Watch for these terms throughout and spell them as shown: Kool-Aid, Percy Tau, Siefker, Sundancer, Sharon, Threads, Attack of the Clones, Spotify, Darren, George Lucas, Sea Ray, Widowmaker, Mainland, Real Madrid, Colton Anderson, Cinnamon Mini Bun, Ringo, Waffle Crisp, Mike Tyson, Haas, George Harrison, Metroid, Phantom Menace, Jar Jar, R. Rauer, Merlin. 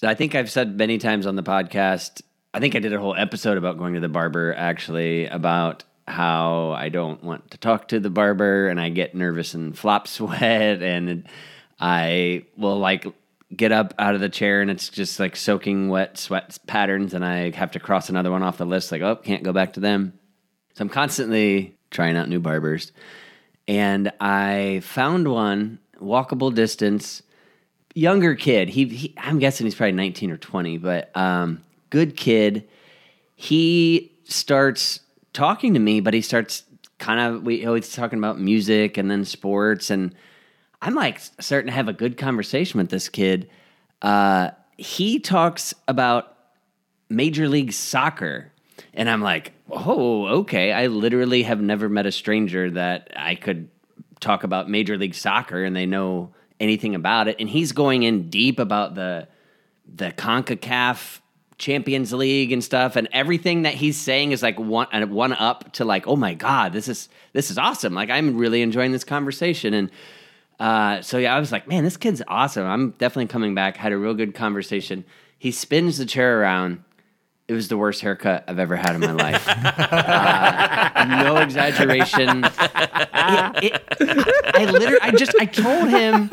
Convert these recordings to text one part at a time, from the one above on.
So I think I've said many times on the podcast, I think I did a whole episode about going to the barber, actually, about how I don't want to talk to the barber and I get nervous and flop sweat and I will like get up out of the chair and it's just like soaking wet sweat patterns and I have to cross another one off the list like, oh, can't go back to them. So I'm constantly trying out new barbers. And I found one, walkable distance, younger kid. He I'm guessing he's probably 19 or 20, but good kid. He starts talking to me, but he starts kind of, we always talking about music and then sports. And I'm like starting to have a good conversation with this kid. He talks about Major League Soccer. And I'm like, oh, okay. I literally have never met a stranger that I could talk about Major League Soccer and they know anything about it. And he's going in deep about the CONCACAF Champions League and stuff. And everything that he's saying is like one up to like, oh my God, this is awesome. Like I'm really enjoying this conversation. And so yeah, I was like, man, this kid's awesome. I'm definitely coming back. Had a real good conversation. He spins the chair around. It was the worst haircut I've ever had in my life. No exaggeration. I told him,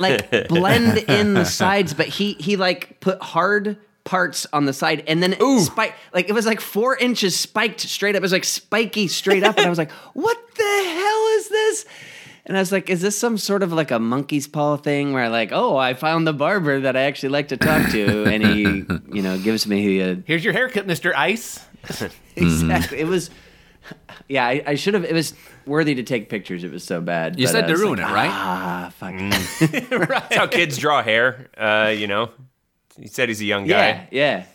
like, blend in the sides, but he like, put hard parts on the side, and then it spiked. Like, it was, like, 4 inches spiked straight up. It was, like, spiky straight up, and I was like, what the hell is this? And I was like, is this some sort of like a monkey's paw thing where like, oh, I found the barber that I actually like to talk to. And he, you know, gives me a... Here's your haircut, Mr. Ice. Exactly. It was... Yeah, I should have... It was worthy to take pictures. It was so bad. You said to ruin it, right? Ah, fuck. Right. That's how kids draw hair, you know. He said he's a young guy. Yeah.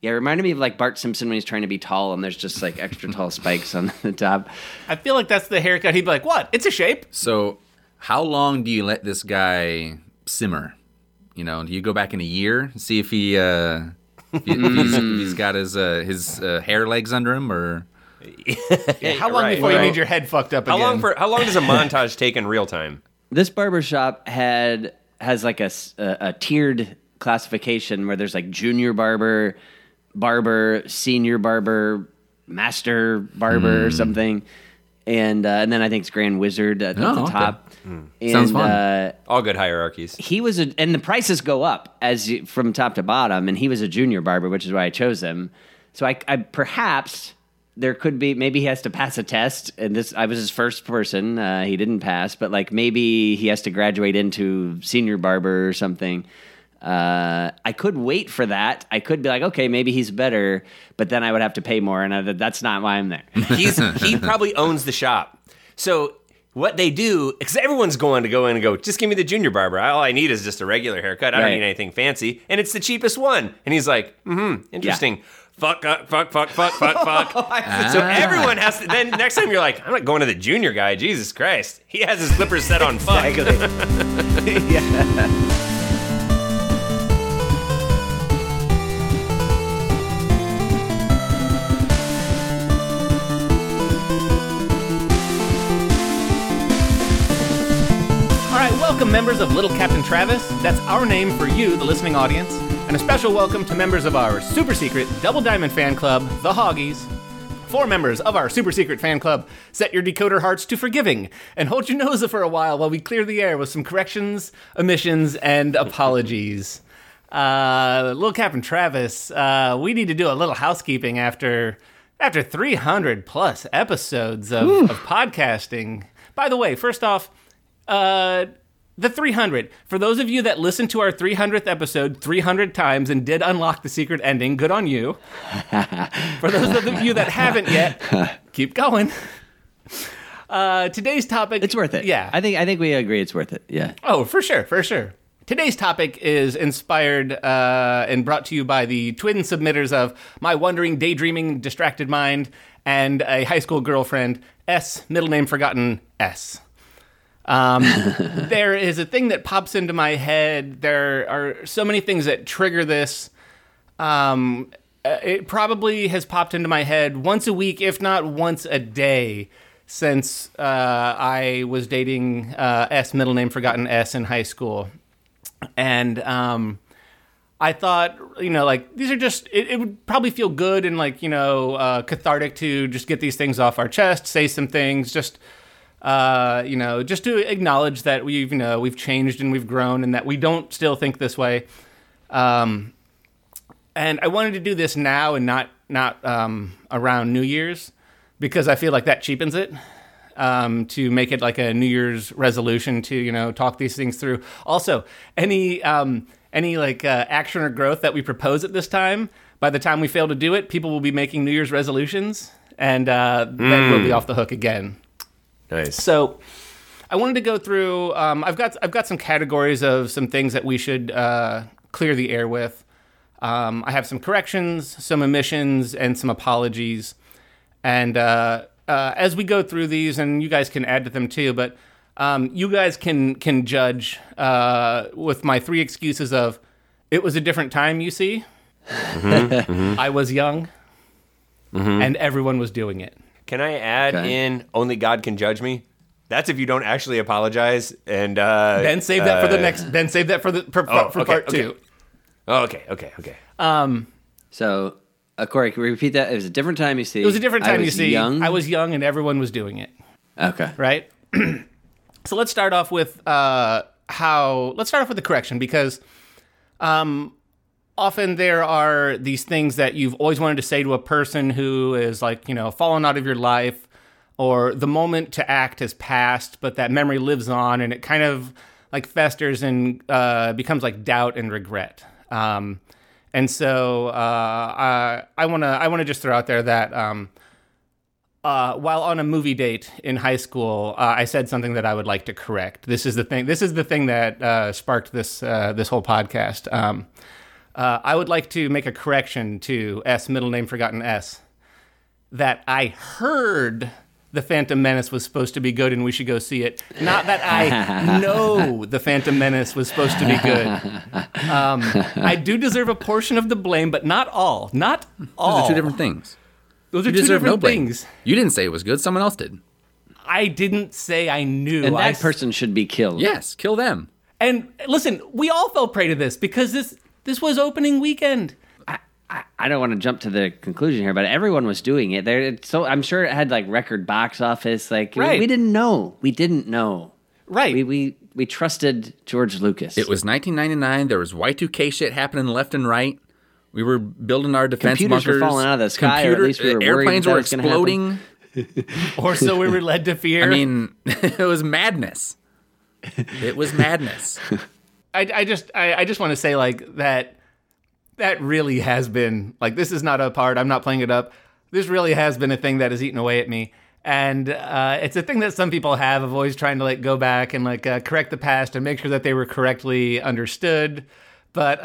Yeah, it reminded me of like Bart Simpson when he's trying to be tall and there's just like extra tall spikes on the top. I feel like that's the haircut. He'd be like, what? It's a shape. So how long do you let this guy simmer? You know, do you go back in a year and see if he he's got his hair legs under him or? Yeah, how long before you need your head fucked up again? How long does a montage take in real time? This barbershop has like a tiered classification where there's like junior barber, senior barber, master barber or something. And then I think it's Grand Wizard at the top. Okay. And, sounds fun. All good hierarchies. He was, and the prices go up from top to bottom, and he was a junior barber, which is why I chose him. So I perhaps there could be, maybe he has to pass a test, and I was his first person. He didn't pass, but like maybe he has to graduate into senior barber or something. I could wait for that. I could be like, okay, maybe he's better, but then I would have to pay more, and that's not why I'm there. He probably owns the shop. So what they do, because everyone's going to go in and go, just give me the junior barber. All I need is just a regular haircut. I don't need anything fancy, and it's the cheapest one. And he's like, interesting. Yeah. Fuck. So everyone has to, then next time you're like, I'm not going to the junior guy. Jesus Christ. He has his flippers set on fuck. Exactly. Yeah. Welcome, members of Little Captain Travis. That's our name for you, the listening audience. And a special welcome to members of our super secret Double Diamond fan club, the Hoggies. For members of our super secret fan club, set your decoder hearts to forgiving and hold your nose for a while we clear the air with some corrections, omissions, and apologies. Little Captain Travis, we need to do a little housekeeping after 300 plus episodes of podcasting. By the way, first off, the 300. For those of you that listened to our 300th episode 300 times and did unlock the secret ending, good on you. For those of you that haven't yet, keep going. Today's topic... It's worth it. Yeah. I think we agree it's worth it, yeah. Oh, for sure. Today's topic is inspired and brought to you by the twin submitters of My Wandering, Daydreaming, Distracted Mind and a high school girlfriend, S, middle name forgotten, S. There is a thing that pops into my head. There are so many things that trigger this. It probably has popped into my head once a week, if not once a day, since I was dating S, middle name forgotten S, in high school. And I thought, you know, like, these are just, it would probably feel good and, like, you know, cathartic to just get these things off our chest, say some things, just, you know, just to acknowledge that we've, you know, we've changed and we've grown and that we don't still think this way. And I wanted to do this now and not around New Year's because I feel like that cheapens it. To make it like a New Year's resolution to, you know, talk these things through. Also, any action or growth that we propose at this time, by the time we fail to do it, people will be making New Year's resolutions, and then we'll be off the hook again. Nice. So I wanted to go through. I've got some categories of some things that we should clear the air with. I have some corrections, some omissions, and some apologies, and. As we go through these, and you guys can add to them too, but you guys can judge with my three excuses of, it was a different time, you see, mm-hmm, mm-hmm. I was young, mm-hmm. and everyone was doing it. Can I add in, only God can judge me? That's if you don't actually apologize, and... then save that for the next, then save that for okay, part two. Oh, okay. So... Corey, can we repeat that? It was a different time, you see. It was a different time, you see. I was young, and everyone was doing it. Okay. Right? So let's start off with the correction, because often there are these things that you've always wanted to say to a person who is, like, you know, fallen out of your life, or the moment to act has passed, but that memory lives on, and it kind of, like, festers and becomes, like, doubt and regret. And so I want to just throw out there that while on a movie date in high school, I said something that I would like to correct. This is the thing that sparked this whole podcast. I would like to make a correction to S, middle name forgotten S, that I heard The Phantom Menace was supposed to be good and we should go see it. Not that I know The Phantom Menace was supposed to be good. I do deserve a portion of the blame, but not all. Not all. Those are two different things. Those are two different things. You didn't say it was good. Someone else did. I didn't say I knew. And that person should be killed. Yes, kill them. And listen, we all fell prey to this because this was opening weekend. I don't want to jump to the conclusion here, but everyone was doing it. So I'm sure it had like record box office. Like right. We didn't know. Right. We trusted George Lucas. It was 1999. There was Y2K shit happening left and right. We were building our defense bunkers. Computers were falling out of the sky. Or at least we were airplanes were exploding. Or so we were led to fear. I mean, it was madness. It was madness. I just want to say like that. That really has been, like, this is not a part, I'm not playing it up. This really has been a thing that has eaten away at me. And it's a thing that some people have of always trying to, like, go back and, like, correct the past and make sure that they were correctly understood. But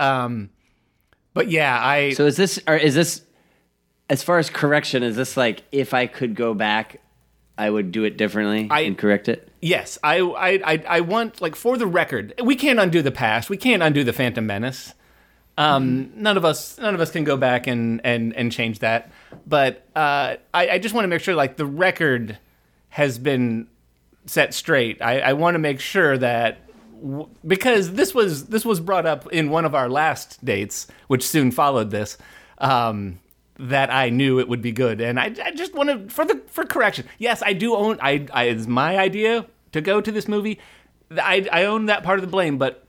yeah, So is this, as far as correction, is this, like, if I could go back, I would do it differently and correct it? Yes. I want, like, for the record, we can't undo the past. We can't undo the Phantom Menace. None of us can go back and change that. But I just want to make sure, like, the record has been set straight. I want to make sure that because this was brought up in one of our last dates, which soon followed this, that I knew it would be good, and I just want to for correction. Yes, I do own. It's my idea to go to this movie. I own that part of the blame, but.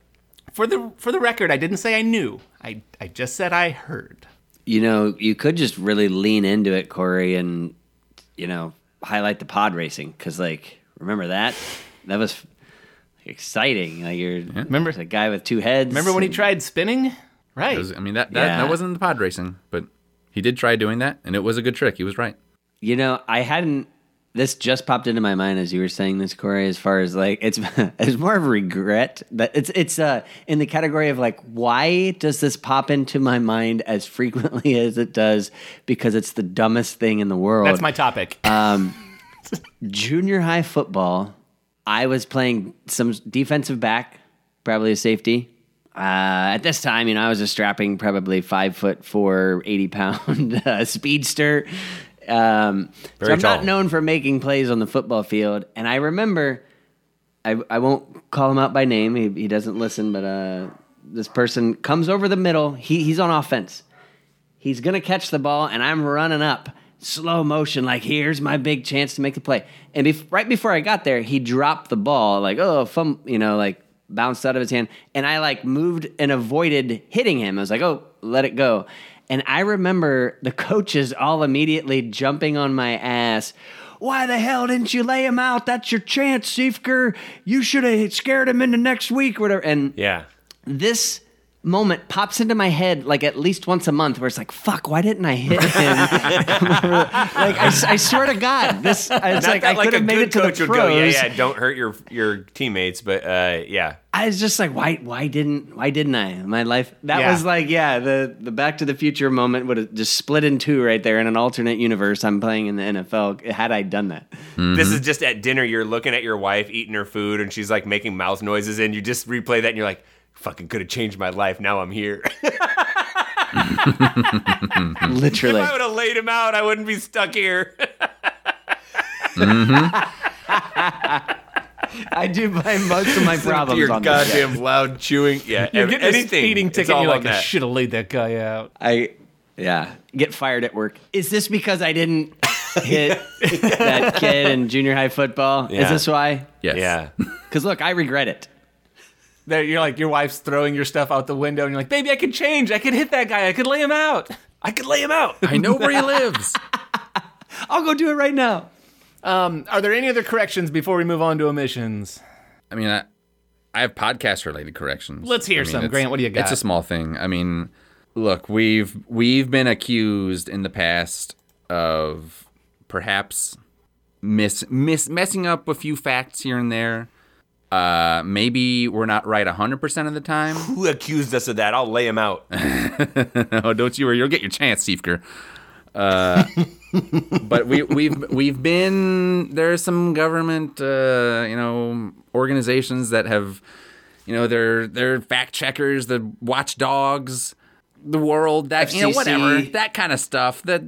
For the record, I didn't say I knew. I just said I heard. You know, you could just really lean into it, Corey, and, you know, highlight the pod racing. Because, like, remember that? That was exciting. Like, remember the guy with two heads. Remember when he tried spinning? Right. That wasn't the pod racing, but he did try doing that, and it was a good trick. He was right. You know, this just popped into my mind as you were saying this, Corey, as far as, like, it's more of a regret. That it's in the category of, like, why does this pop into my mind as frequently as it does? Because it's the dumbest thing in the world. That's my topic. Junior high football, I was playing some defensive back, probably a safety. At this time, you know, I was a strapping, probably 5'4", 80-pound speedster. So I'm not known for making plays on the football field. And I remember, I won't call him out by name. He doesn't listen, but This person comes over the middle. He's on offense. He's going to catch the ball, and I'm running up. Slow motion, like, here's my big chance to make the play. And right before I got there, he dropped the ball, like, oh, you know, like, bounced out of his hand. And I, like, moved and avoided hitting him. I was like, oh, let it go. And I remember the coaches all immediately jumping on my ass. Why the hell didn't you lay him out? That's your chance, Siefker. You should have scared him into next week or whatever. And yeah, this moment pops into my head like at least once a month where it's like, fuck, why didn't I hit him? Like, I swear to God, this, it's like, I could have made it to the pros. Go, yeah, don't hurt your teammates, but yeah. I was just like, why didn't I? My life, that was like, the Back to the Future moment would have just split in two right there in an alternate universe. I'm playing in the NFL. Had I done that. Mm-hmm. This is just at dinner. You're looking at your wife, eating her food, and she's like making mouth noises, and you just replay that, and you're like, fucking could have changed my life. Now I'm here. Literally. If I would have laid him out, I wouldn't be stuck here. Mm-hmm. I do blame most of my problems your on your goddamn loud chewing. Yeah, you get this speeding ticket. You're like, I should have laid that guy out. I get fired at work. Is this because I didn't hit that kid in junior high football? Yeah. Is this why? Yes. Yeah. Because look, I regret it. There, you're like, your wife's throwing your stuff out the window, and you're like, baby, I could change. I could hit that guy. I could lay him out. I know where he lives. I'll go do it right now. Are there any other corrections before we move on to omissions? I mean, I have podcast-related corrections. Let's hear some. Grant, what do you got? It's a small thing. I mean, look, we've been accused in the past of perhaps messing up a few facts here and there. Maybe we're not right 100% of the time. Who accused us of that? I'll lay him out. Oh, don't you worry. You'll get your chance, Siefker. But we've been, there are some government, organizations that have, they're fact checkers, the watchdogs, the world, that, FCC. Whatever, that kind of stuff. That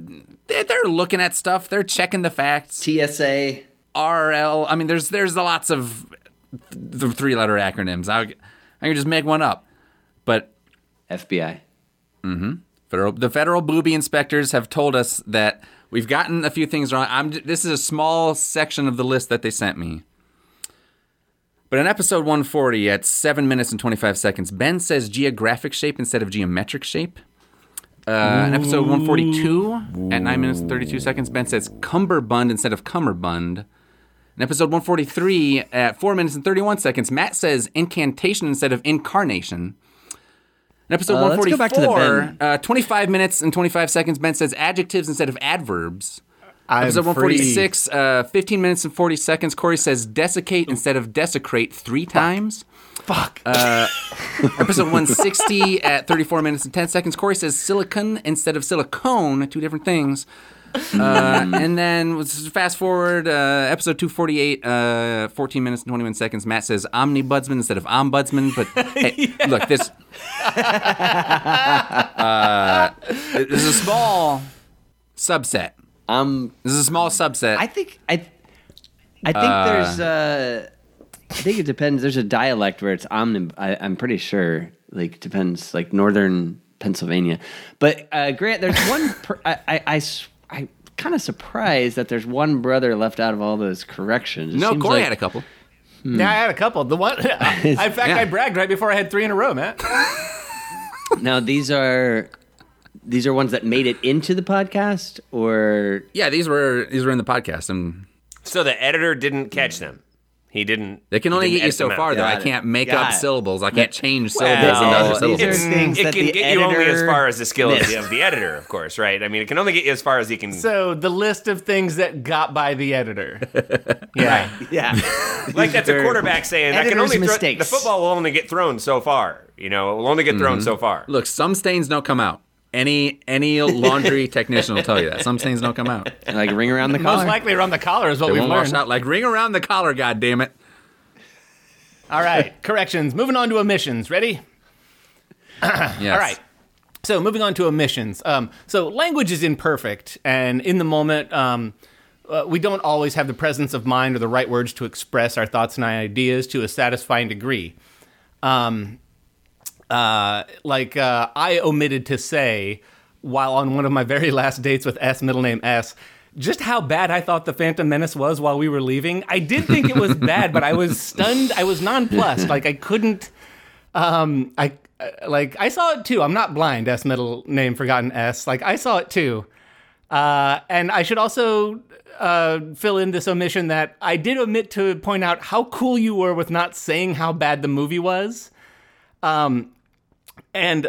they're looking at stuff. They're checking the facts. TSA. RL. I mean, there's lots of the three-letter acronyms. I can just make one up. But FBI. Mm-hmm. The federal booby inspectors have told us that we've gotten a few things wrong. This is a small section of the list that they sent me. But in episode 140, at 7 minutes and 25 seconds, Ben says geographic shape instead of geometric shape. In episode 142, at 9 minutes and 32 seconds, Ben says cummerbund instead of cummerbund. In episode 143, at 4 minutes and 31 seconds, Matt says incantation instead of incarnation. In episode 144, let's go back to the 25 minutes and 25 seconds, Ben says adjectives instead of adverbs. Episode 146, 15 minutes and 40 seconds, Corey says desiccate instead of desecrate 3 times. Fuck. Episode 160, at 34 minutes and 10 seconds, Corey says silicon instead of silicone, 2 different things. And then fast forward, episode 248, 14 minutes and 21 seconds, Matt says omnibudsman instead of ombudsman. But hey, look, this this is a small subset. This is a small subset. I think it depends. There's a dialect where it's I'm pretty sure, like, depends, like northern Pennsylvania. But Grant, there's one. I'm kind of surprised that there's one brother left out of all those corrections. No, Corey had a couple. Yeah, I had a couple. The one, I bragged right before I had 3 in a row, Matt. Now these are ones that made it into the podcast, or these were in the podcast, and so the editor didn't catch them. He didn't. They can only get you so far, though. I can't make up syllables. I can't change syllables into other syllables. It can get you only as far as the skill of the editor, of course, right? I mean, it can only get you as far as he can. So the list of things that got by the editor. Yeah. Right. Yeah. Like that's a quarterback saying, I can only throw, the football will only get thrown so far. It will only get thrown so far. Look, some stains don't come out. Any laundry technician will tell you that. Some things don't come out. Like ring around the collar. Most likely around the collar is what we've learned. Out like ring around the collar, goddammit. All right, corrections. Moving on to omissions. Ready? Yes. All right. So moving on to omissions. So language is imperfect, and in the moment, we don't always have the presence of mind or the right words to express our thoughts and ideas to a satisfying degree. I omitted to say, while on one of my very last dates with S, middle name S, just how bad I thought the Phantom Menace was while we were leaving. I did think it was bad, but I was stunned. I was nonplussed. Like, I couldn't... I saw it too. I'm not blind, S, middle name, forgotten S. Like, I saw it too. And I should also fill in this omission that I did omit to point out how cool you were with not saying how bad the movie was. And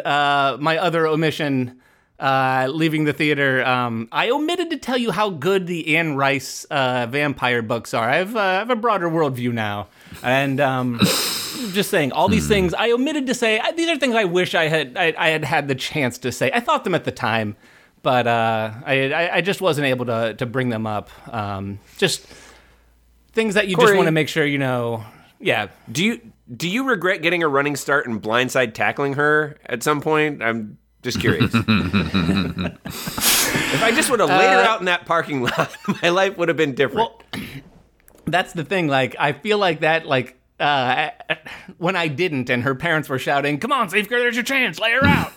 my other omission... leaving the theater, I omitted to tell you how good the Anne Rice vampire books are. I have a broader worldview now. And just saying, all these things I omitted to say. These are things I wish I had the chance to say. I thought them at the time, but I just wasn't able to bring them up. Just things that you Corey, just want to make sure you know. Yeah. Do you regret getting a running start and blindside tackling her at some point? I'm just curious. If I just would have laid her out in that parking lot, my life would have been different. Well, that's the thing. Like, I feel like that, like, when I didn't and her parents were shouting, "Come on, Safe Girl, there's your chance. Lay her out."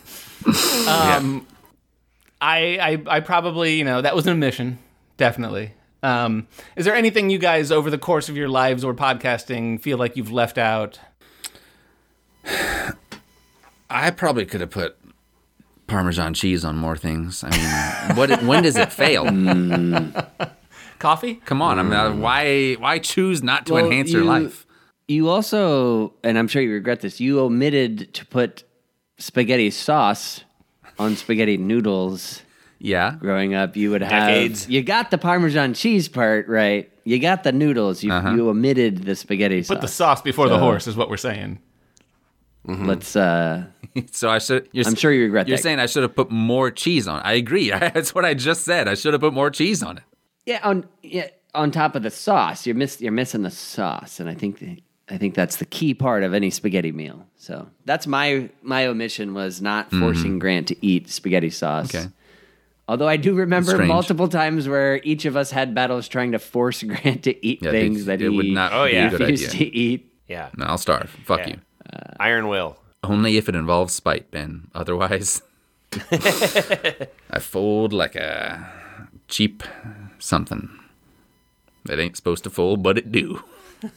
I probably, you know, that was an omission. Definitely. Is there anything you guys over the course of your lives or podcasting feel like you've left out? I probably could have put Parmesan cheese on more things. I mean, when does it fail? Coffee? Come on. I mean, why choose not to enhance your life? You also, and I'm sure you regret this, you omitted to put spaghetti sauce on spaghetti noodles. Yeah. Growing up, you would have... Decades. You got the Parmesan cheese part, right? You got the noodles. You omitted the spaghetti sauce. Put the sauce before the horse is what we're saying. Mm-hmm. Let's. So I should. I'm sure you regret. You're saying I should have put more cheese on it. I agree. That's what I just said. I should have put more cheese on it. Yeah. On top of the sauce, you're missing the sauce, and I think that's the key part of any spaghetti meal. So that's my omission was not forcing Grant to eat spaghetti sauce. Okay. Although I do remember multiple times where each of us had battles trying to force Grant to eat things that he would not. Oh yeah. Refused to eat. Yeah. No, I'll starve. Fuck you. Iron will. Only if it involves spite, Ben. Otherwise, I fold like a cheap something that ain't supposed to fold, but it do.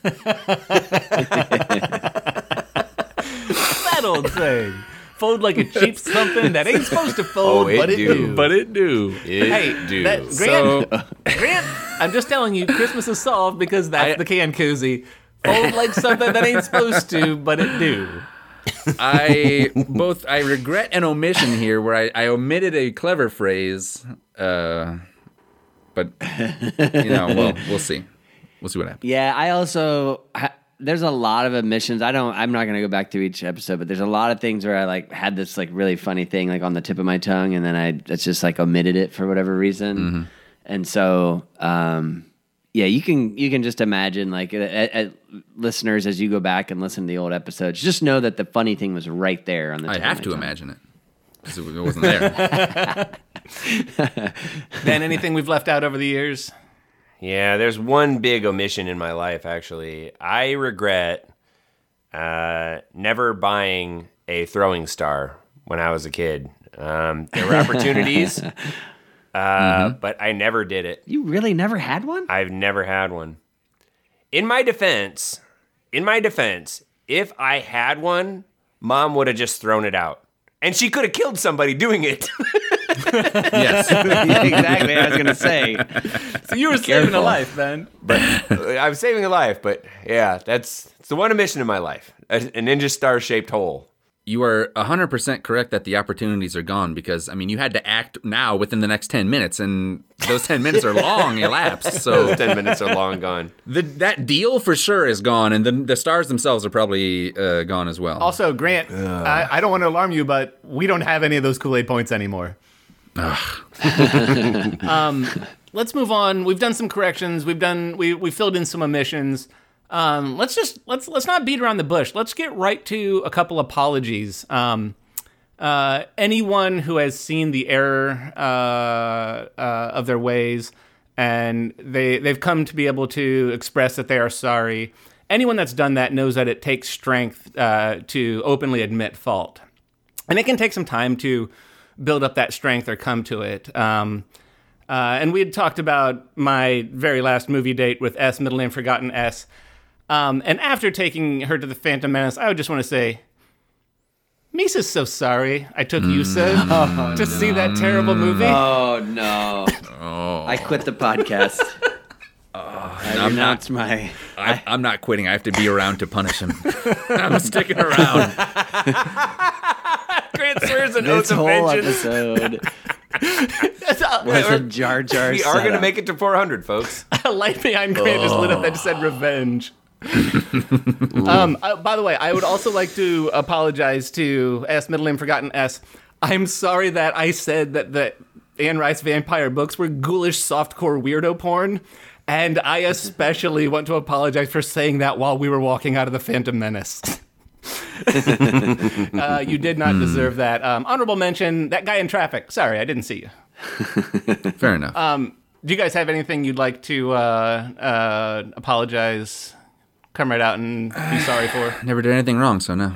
That old thing. Fold like a cheap something that ain't supposed to fold, but it do. But it do. Grant, I'm just telling you, Christmas is solved because that's the can koozie. Fold like something that ain't supposed to, but it do. I regret an omission here where I omitted a clever phrase, but you know, we'll see. We'll see what happens. Yeah, I also there's a lot of omissions. I'm not gonna go back to each episode, but there's a lot of things where I like had this like really funny thing like on the tip of my tongue, and then it's just like omitted it for whatever reason, and so. Yeah, you can just imagine, like, listeners, as you go back and listen to the old episodes, just know that the funny thing was right there on the tip. I have to imagine it, because it wasn't there. Ben, anything we've left out over the years? Yeah, there's one big omission in my life, actually. I regret never buying a throwing star when I was a kid. There were opportunities... but I never did it. You really never had one? I've never had one. In my defense, if I had one, Mom would have just thrown it out. And she could have killed somebody doing it. Yes. Exactly, I was going to say. So you were saving a life, Ben. But I'm saving a life, but yeah, it's the one omission in my life. A ninja star-shaped hole. You are 100% correct that the opportunities are gone because, I mean, you had to act now within the next 10 minutes, and those 10 minutes are long elapsed. So those 10 minutes are long gone. That deal for sure is gone, and the stars themselves are probably gone as well. Also, Grant, I don't want to alarm you, but we don't have any of those Kool-Aid points anymore. Let's move on. We've done some corrections. We filled in some omissions. Let's not beat around the bush. Let's get right to a couple apologies. Anyone who has seen the error of their ways and they've come to be able to express that they are sorry. Anyone that's done that knows that it takes strength to openly admit fault. And it can take some time to build up that strength or come to it. And we had talked about my very last movie date with S, middle name forgotten S. And after taking her to the Phantom Menace, I would just want to say, Misa's so sorry I took Yusa to see that terrible movie. Oh, no. I quit the podcast. I'm not quitting. I have to be around to punish him. I'm sticking around. Grant swears an oath of vengeance. This whole episode was a Jar Jar We setup. Are going to make it to 400, folks. A light behind Grant is lit up that just said revenge. By the way, I would also like to apologize to S, middle name forgotten S. I'm sorry that I said that the Anne Rice vampire books were ghoulish softcore weirdo porn. And I especially want to apologize for saying that while we were walking out of the Phantom Menace. You did not deserve that. Honorable mention, that guy in traffic. Sorry, I didn't see you. Fair enough. Do you guys have anything you'd like to apologize, come right out and be sorry for? Never did anything wrong, so no.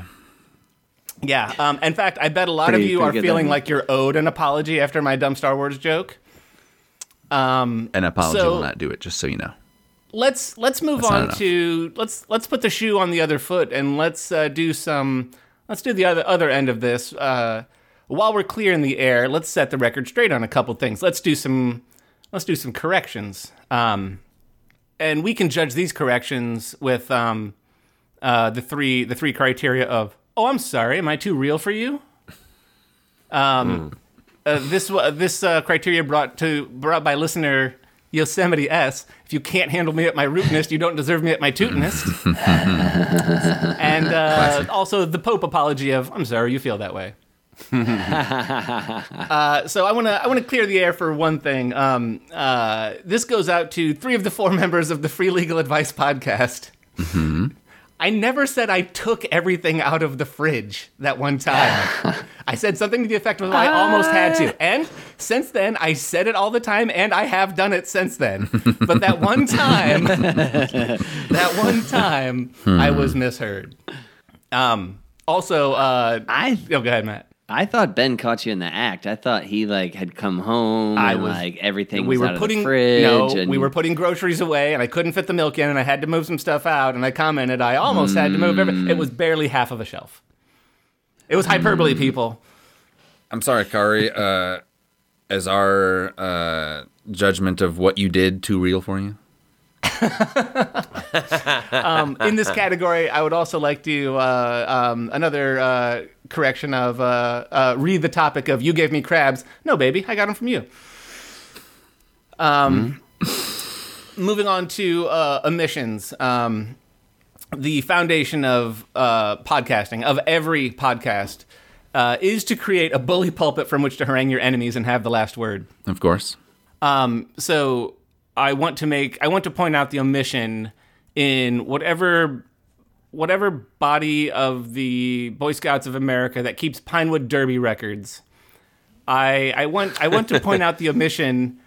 Yeah. In fact, I bet a lot of you are feeling like you're owed an apology after my dumb Star Wars joke. An apology will not do it, just so you know. Let's move on to let's put the shoe on the other foot and let's do the other end of this. While we're clear in the air, let's set the record straight on a couple things. Let's do some corrections. And we can judge these corrections with the three criteria of I'm sorry, am I too real for you? This criteria brought by listener Yosemite S. If you can't handle me at my rootness, you don't deserve me at my tootinest. And also the Pope apology of I'm sorry you feel that way. So I want to clear the air for one thing. This goes out to 3 of the 4 members of the Free Legal Advice podcast. Mm-hmm. I never said I took everything out of the fridge that one time. I said something to the effect of I almost had to. And since then, I said it all the time, and I have done it since then. But that one time, I was misheard. Also, go ahead, Matt. I thought Ben caught you in the act. I thought he had come home everything was out of the fridge. We were putting groceries away, and I couldn't fit the milk in, and I had to move some stuff out, and I commented I almost had to move everything. It was barely half of a shelf. It was hyperbole, people. I'm sorry, Kari. Is our judgment of what you did too real for you? In this category, I would also like to another correction of read the topic of you gave me crabs. No, baby, I got them from you. Moving on to omissions, the foundation of podcasting, of every podcast, is to create a bully pulpit from which to harangue your enemies and have the last word. Of course. So I want to point out the omission in whatever body of the Boy Scouts of America that keeps Pinewood Derby records. I want to point out the omission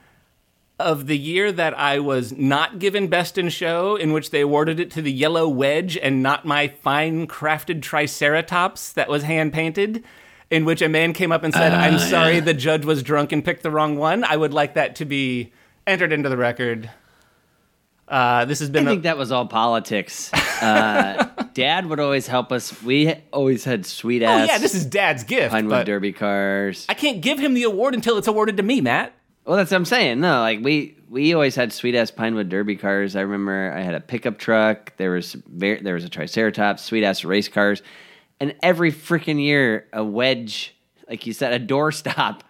of the year that I was not given Best in Show, in which they awarded it to the Yellow Wedge and not my fine crafted Triceratops that was hand painted, in which a man came up and said, I'm sorry, the judge was drunk and picked the wrong one. I would like that to be entered into the record. This has been. I think that was all politics. Dad would always help us. We always had sweet ass. Oh yeah, this is Dad's gift. Pinewood Derby cars. I can't give him the award until it's awarded to me, Matt. Well, that's what I'm saying. No, we always had sweet ass Pinewood Derby cars. I remember I had a pickup truck. There was a Triceratops. Sweet ass race cars, and every freaking year a wedge, like you said, a doorstop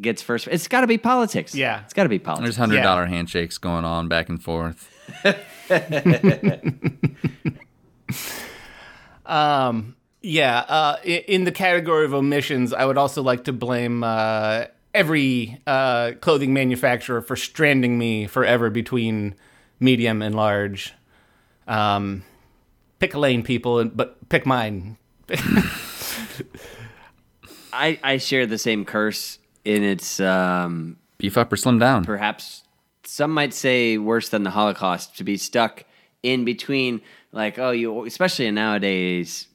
gets first. It's got to be politics. Yeah. It's got to be politics. There's $100 handshakes going on back and forth. In the category of omissions, I would also like to blame every clothing manufacturer for stranding me forever between medium and large. Pick a lane, people, but pick mine. I share the same curse. In its beef up or slim down. Perhaps some might say worse than the Holocaust, to be stuck in between, like, oh, you, especially nowadays,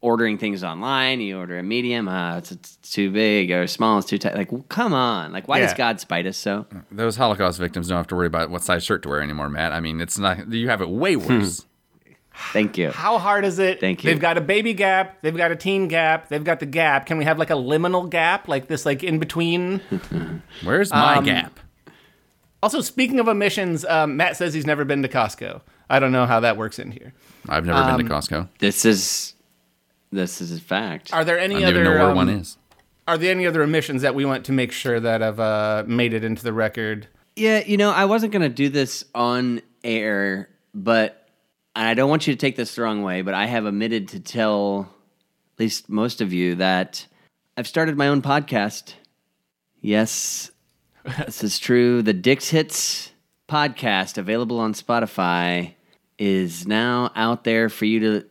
ordering things online, you order a medium, it's too big, or small, it's too tight. Like, come on. Like, why does God spite us so? Those Holocaust victims don't have to worry about what size shirt to wear anymore, Matt. I mean, it's not, you have it way worse. Thank you. How hard is it? Thank you. They've got a baby gap. They've got a teen gap. They've got the gap. Can we have like a liminal gap? Like this, like in between? Where's my gap? Also, speaking of omissions, Matt says he's never been to Costco. I don't know how that works in here. I've never been to Costco. This is a fact. Are there any other? I don't even know where one is. Are there any other omissions that we want to make sure that have made it into the record? Yeah, you know, I wasn't going to do this on air, but. And I don't want you to take this the wrong way, but I have omitted to tell at least most of you that I've started my own podcast. Yes, this is true. The Dick's Hits podcast, available on Spotify, is now out there for you to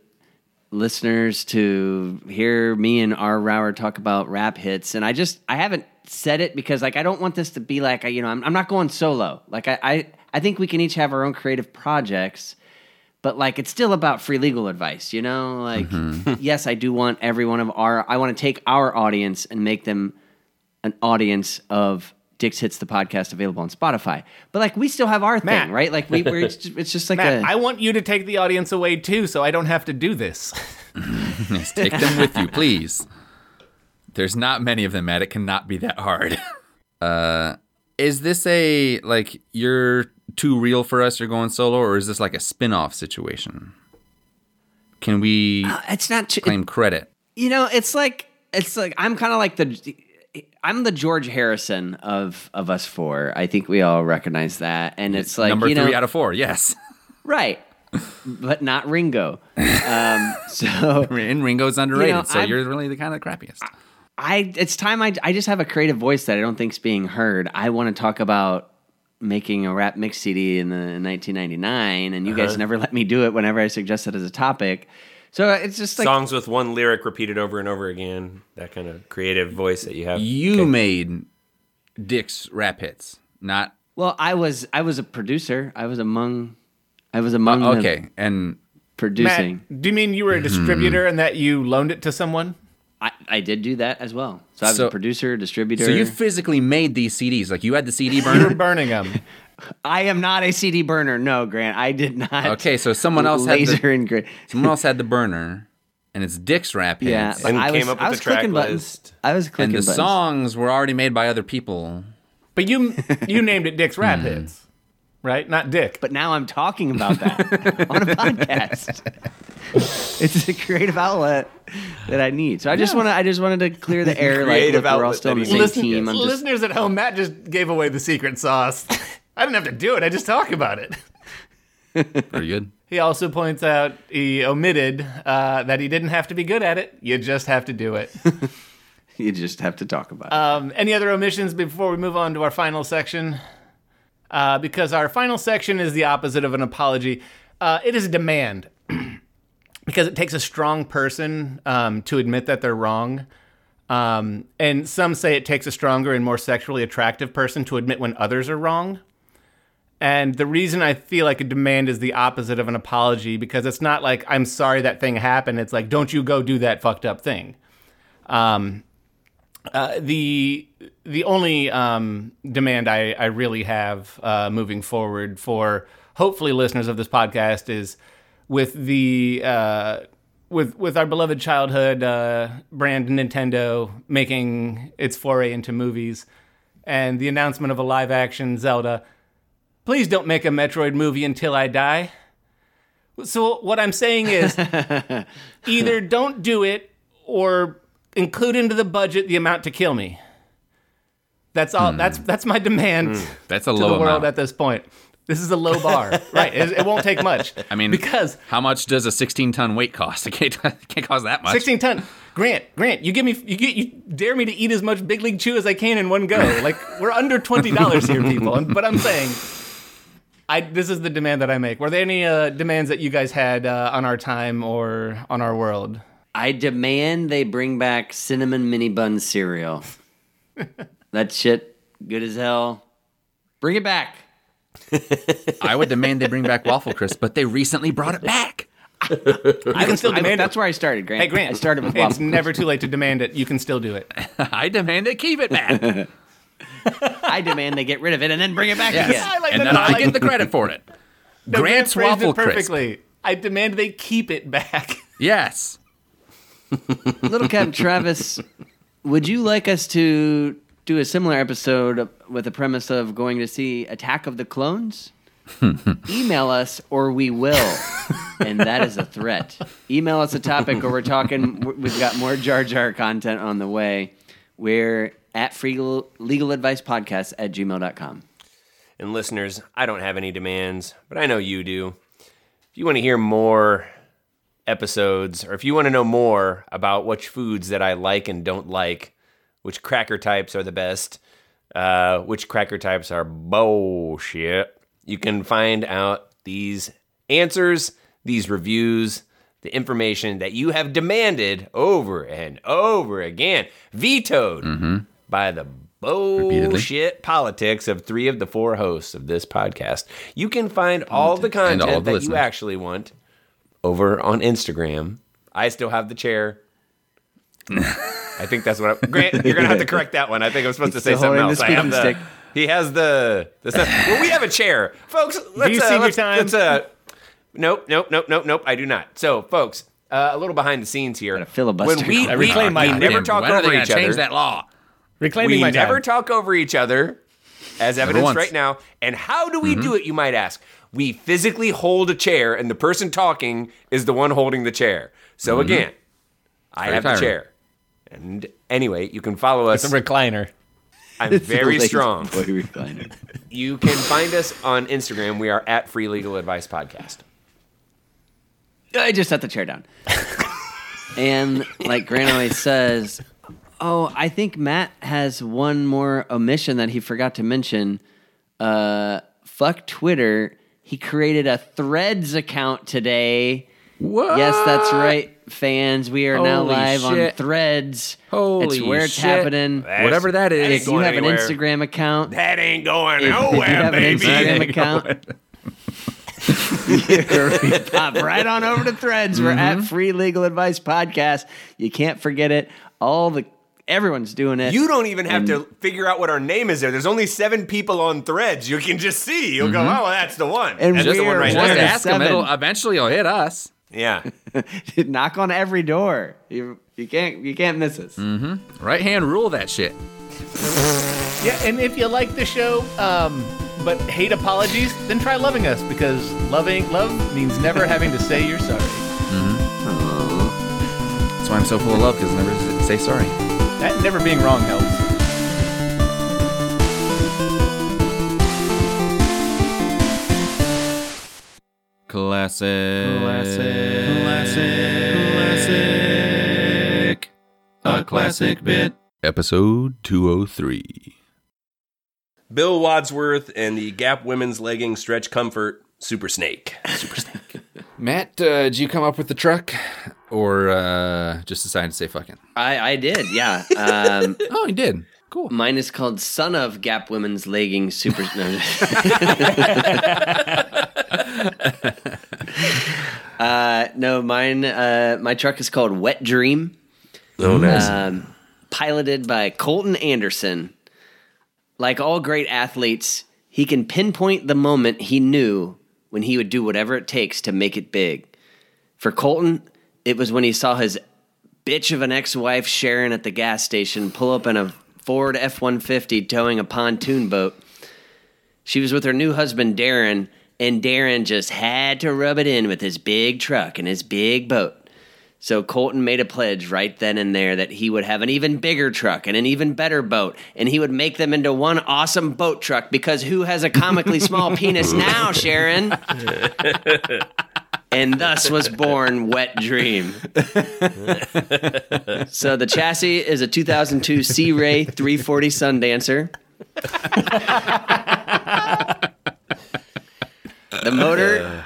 listeners to hear me and R. Rauer talk about rap hits. And I haven't said it because, like, I don't want this to be like, you know, I'm not going solo. Like, I think we can each have our own creative projects. But, like, it's still about free legal advice, you know? Like, yes, I do want every one of I want to take our audience and make them an audience of Dick's Hits, the podcast, available on Spotify. But, like, we still have our thing, right? Like, it's just like Matt, I want you to take the audience away, too, so I don't have to do this. Yes, take them with you, please. There's not many of them, Matt. It cannot be that hard. Is this a, like, you're too real for us, you're going solo, or is this like a spin-off situation? Can we claim credit? You know, it's like I'm kind of like I'm the George Harrison of us four. I think we all recognize that. And it's like, number 3 out of 4, yes. Right. But not Ringo. And Ringo's underrated, so you're really the kind of crappiest. It's time I just have a creative voice that I don't think's being heard. I want to talk about making a rap mix CD in 1999, and you guys never let me do it whenever I suggest it as a topic. So it's just like songs with one lyric repeated over and over again, that kind of creative voice that you have. You made Dick's rap hits, not... Well, I was a producer. I was among them and producing. Matt, do you mean you were a distributor and that you loaned it to someone? I did do that as well. So I was a producer, distributor. So you physically made these CDs. Like, you had the CD burner? You were burning them. I am not a CD burner. No, Grant, I did not. Okay, so someone else had the burner, and it's Dick's rap hits. Yeah, and I came up with the track list. I was clicking buttons. And the songs were already made by other people. But you named it Dick's rap hits, right? Not Dick. But now I'm talking about that on a podcast. It's a creative outlet that I need. So I just wanted to clear the air. Like, look, we're all still on the same team. Listeners at home, Matt just gave away the secret sauce. I didn't have to do it. I just talk about it. Pretty good. He also points out he omitted that he didn't have to be good at it. You just have to do it. You just have to talk about it. Any other omissions before we move on to our final section? Because our final section is the opposite of an apology. It is a demand. Because it takes a strong person to admit that they're wrong. And some say it takes a stronger and more sexually attractive person to admit when others are wrong. And the reason I feel like a demand is the opposite of an apology, because it's not like, I'm sorry that thing happened. It's like, don't you go do that fucked up thing. The only demand I really have moving forward for hopefully listeners of this podcast is... With our beloved childhood brand Nintendo making its foray into movies, and the announcement of a live-action Zelda, please don't make a Metroid movie until I die. So what I'm saying is, either don't do it or include into the budget the amount to kill me. That's all. That's my demand. That's a low amount to the world at this point. This is a low bar, right? It won't take much. I mean, because how much does a 16-ton weight cost? It can't cost that much. 16-ton, Grant, you dare me to eat as much Big League Chew as I can in one go. Like, we're under $20 here, people. But I'm saying, this is the demand that I make. Were there any demands that you guys had on our time or on our world? I demand they bring back Cinnamon Mini Bun cereal. That shit, good as hell. Bring it back. I would demand they bring back Waffle Crisp, but they recently brought it back. I can still demand it. That's where I started, Grant. Hey, Grant, I started with Waffle Crisp. It's never too late to demand it. You can still do it. I demand it. Keep it back. I demand they get rid of it and then bring it back again. Yeah, like, and then I get the credit for it. No, Grant's Waffle Crisp. Perfectly. I demand they keep it back. Yes. Little Captain Travis, would you like us to do a similar episode with the premise of going to see Attack of the Clones? Email us or we will. And that is a threat. Email us a topic or we're talking. We've got more Jar Jar content on the way. We're at freelegaladvicepodcast@gmail.com. And listeners, I don't have any demands, but I know you do. If you want to hear more episodes, or if you want to know more about which foods that I like and don't like, which cracker types are the best, which cracker types are bullshit, you can find out these answers, these reviews, the information that you have demanded over and over again, vetoed by the bullshit politics of three of the four hosts of this podcast. You can find all the content all that you actually want over on Instagram. I still have the chair. I think that's what Grant, you're going to have to correct that one. I think I was supposed to say something else. I have the, he has the stuff. Well, we have a chair. Folks, let's... Do you see your time? Nope. I do not. So, folks, a little behind the scenes here. When we reclaim my time, we never talk over each other. Change that law. Reclaiming my time. We never talk over each other, as evidenced right now. And how do we do it, you might ask? We physically hold a chair, and the person talking is the one holding the chair. So, again, I have the chair. And anyway, you can follow us. It's a recliner. I'm very strong. Boy, recliner. You can find us on Instagram. We are at Free Legal Advice Podcast. I just set the chair down. And like Grant always says, oh, I think Matt has one more omission that he forgot to mention. Fuck Twitter. He created a Threads account today. What? Yes, that's right, fans. We are now live on Threads. Holy shit. It's where it's happening. Whatever that is. If you have an Instagram account. That ain't going nowhere, baby. If you have an Instagram account. Pop right on over to Threads. We're at Free Legal Advice Podcast. You can't forget it. Everyone's doing it. You don't even have to figure out what our name is there. There's only 7 people on Threads. You can just see. You'll go, oh, well, that's the one. And that's the one right there. Ask them. Eventually, you'll hit us. Yeah. Knock on every door. You can't miss us. Right hand rule that shit. Yeah, and if you like the show, but hate apologies, then try loving us, because love means never having to say you're sorry. That's why I'm so full of love, because I never say sorry. That never being wrong helps. Classic. A classic bit. Episode 203. Bill Wadsworth and the Gap Women's Legging Stretch Comfort Super Snake. Matt, did you come up with the truck, or just decide to say fuck it? I did, yeah. Oh, you did. Cool. Mine is called Son of Gap Women's Legging Super my truck is called Wet Dream. Oh, nice. Piloted by Colton Anderson. Like all great athletes, he can pinpoint the moment he knew when he would do whatever it takes to make it big. For Colton, it was when he saw his bitch of an ex-wife, Sharon, at the gas station pull up in a Ford F-150 towing a pontoon boat. She was with her new husband, Darren, and Darren just had to rub it in with his big truck and his big boat. So Colton made a pledge right then and there that he would have an even bigger truck and an even better boat, and he would make them into one awesome boat truck, because who has a comically small penis now, Sharon? And thus was born Wet Dream. So the chassis is a 2002 Sea Ray 340 Sundancer. The motor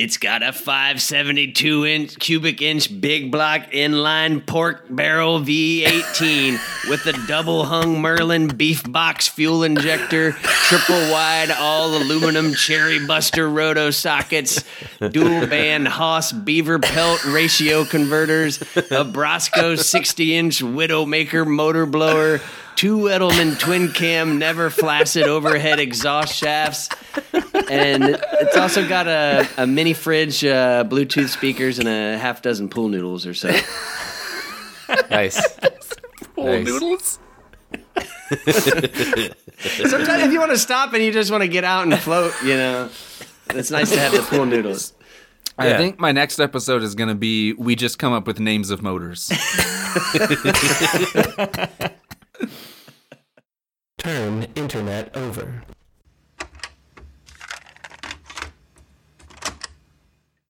It's got a 572-inch cubic inch big block inline pork barrel V18 with a double hung Merlin beef box fuel injector, triple wide all aluminum Cherry Buster roto sockets, dual band Haas beaver pelt ratio converters, a Brasco 60-inch Widowmaker motor blower, two Edelman twin cam never flaccid overhead exhaust shafts, and it's also got a mini fridge, Bluetooth speakers, and a half dozen pool noodles or so. Nice. Pool noodles? Sometimes if you want to stop and you just want to get out and float, you know, it's nice to have the pool noodles. I think my next episode is going to be, we just come up with names of motors. Turn internet over.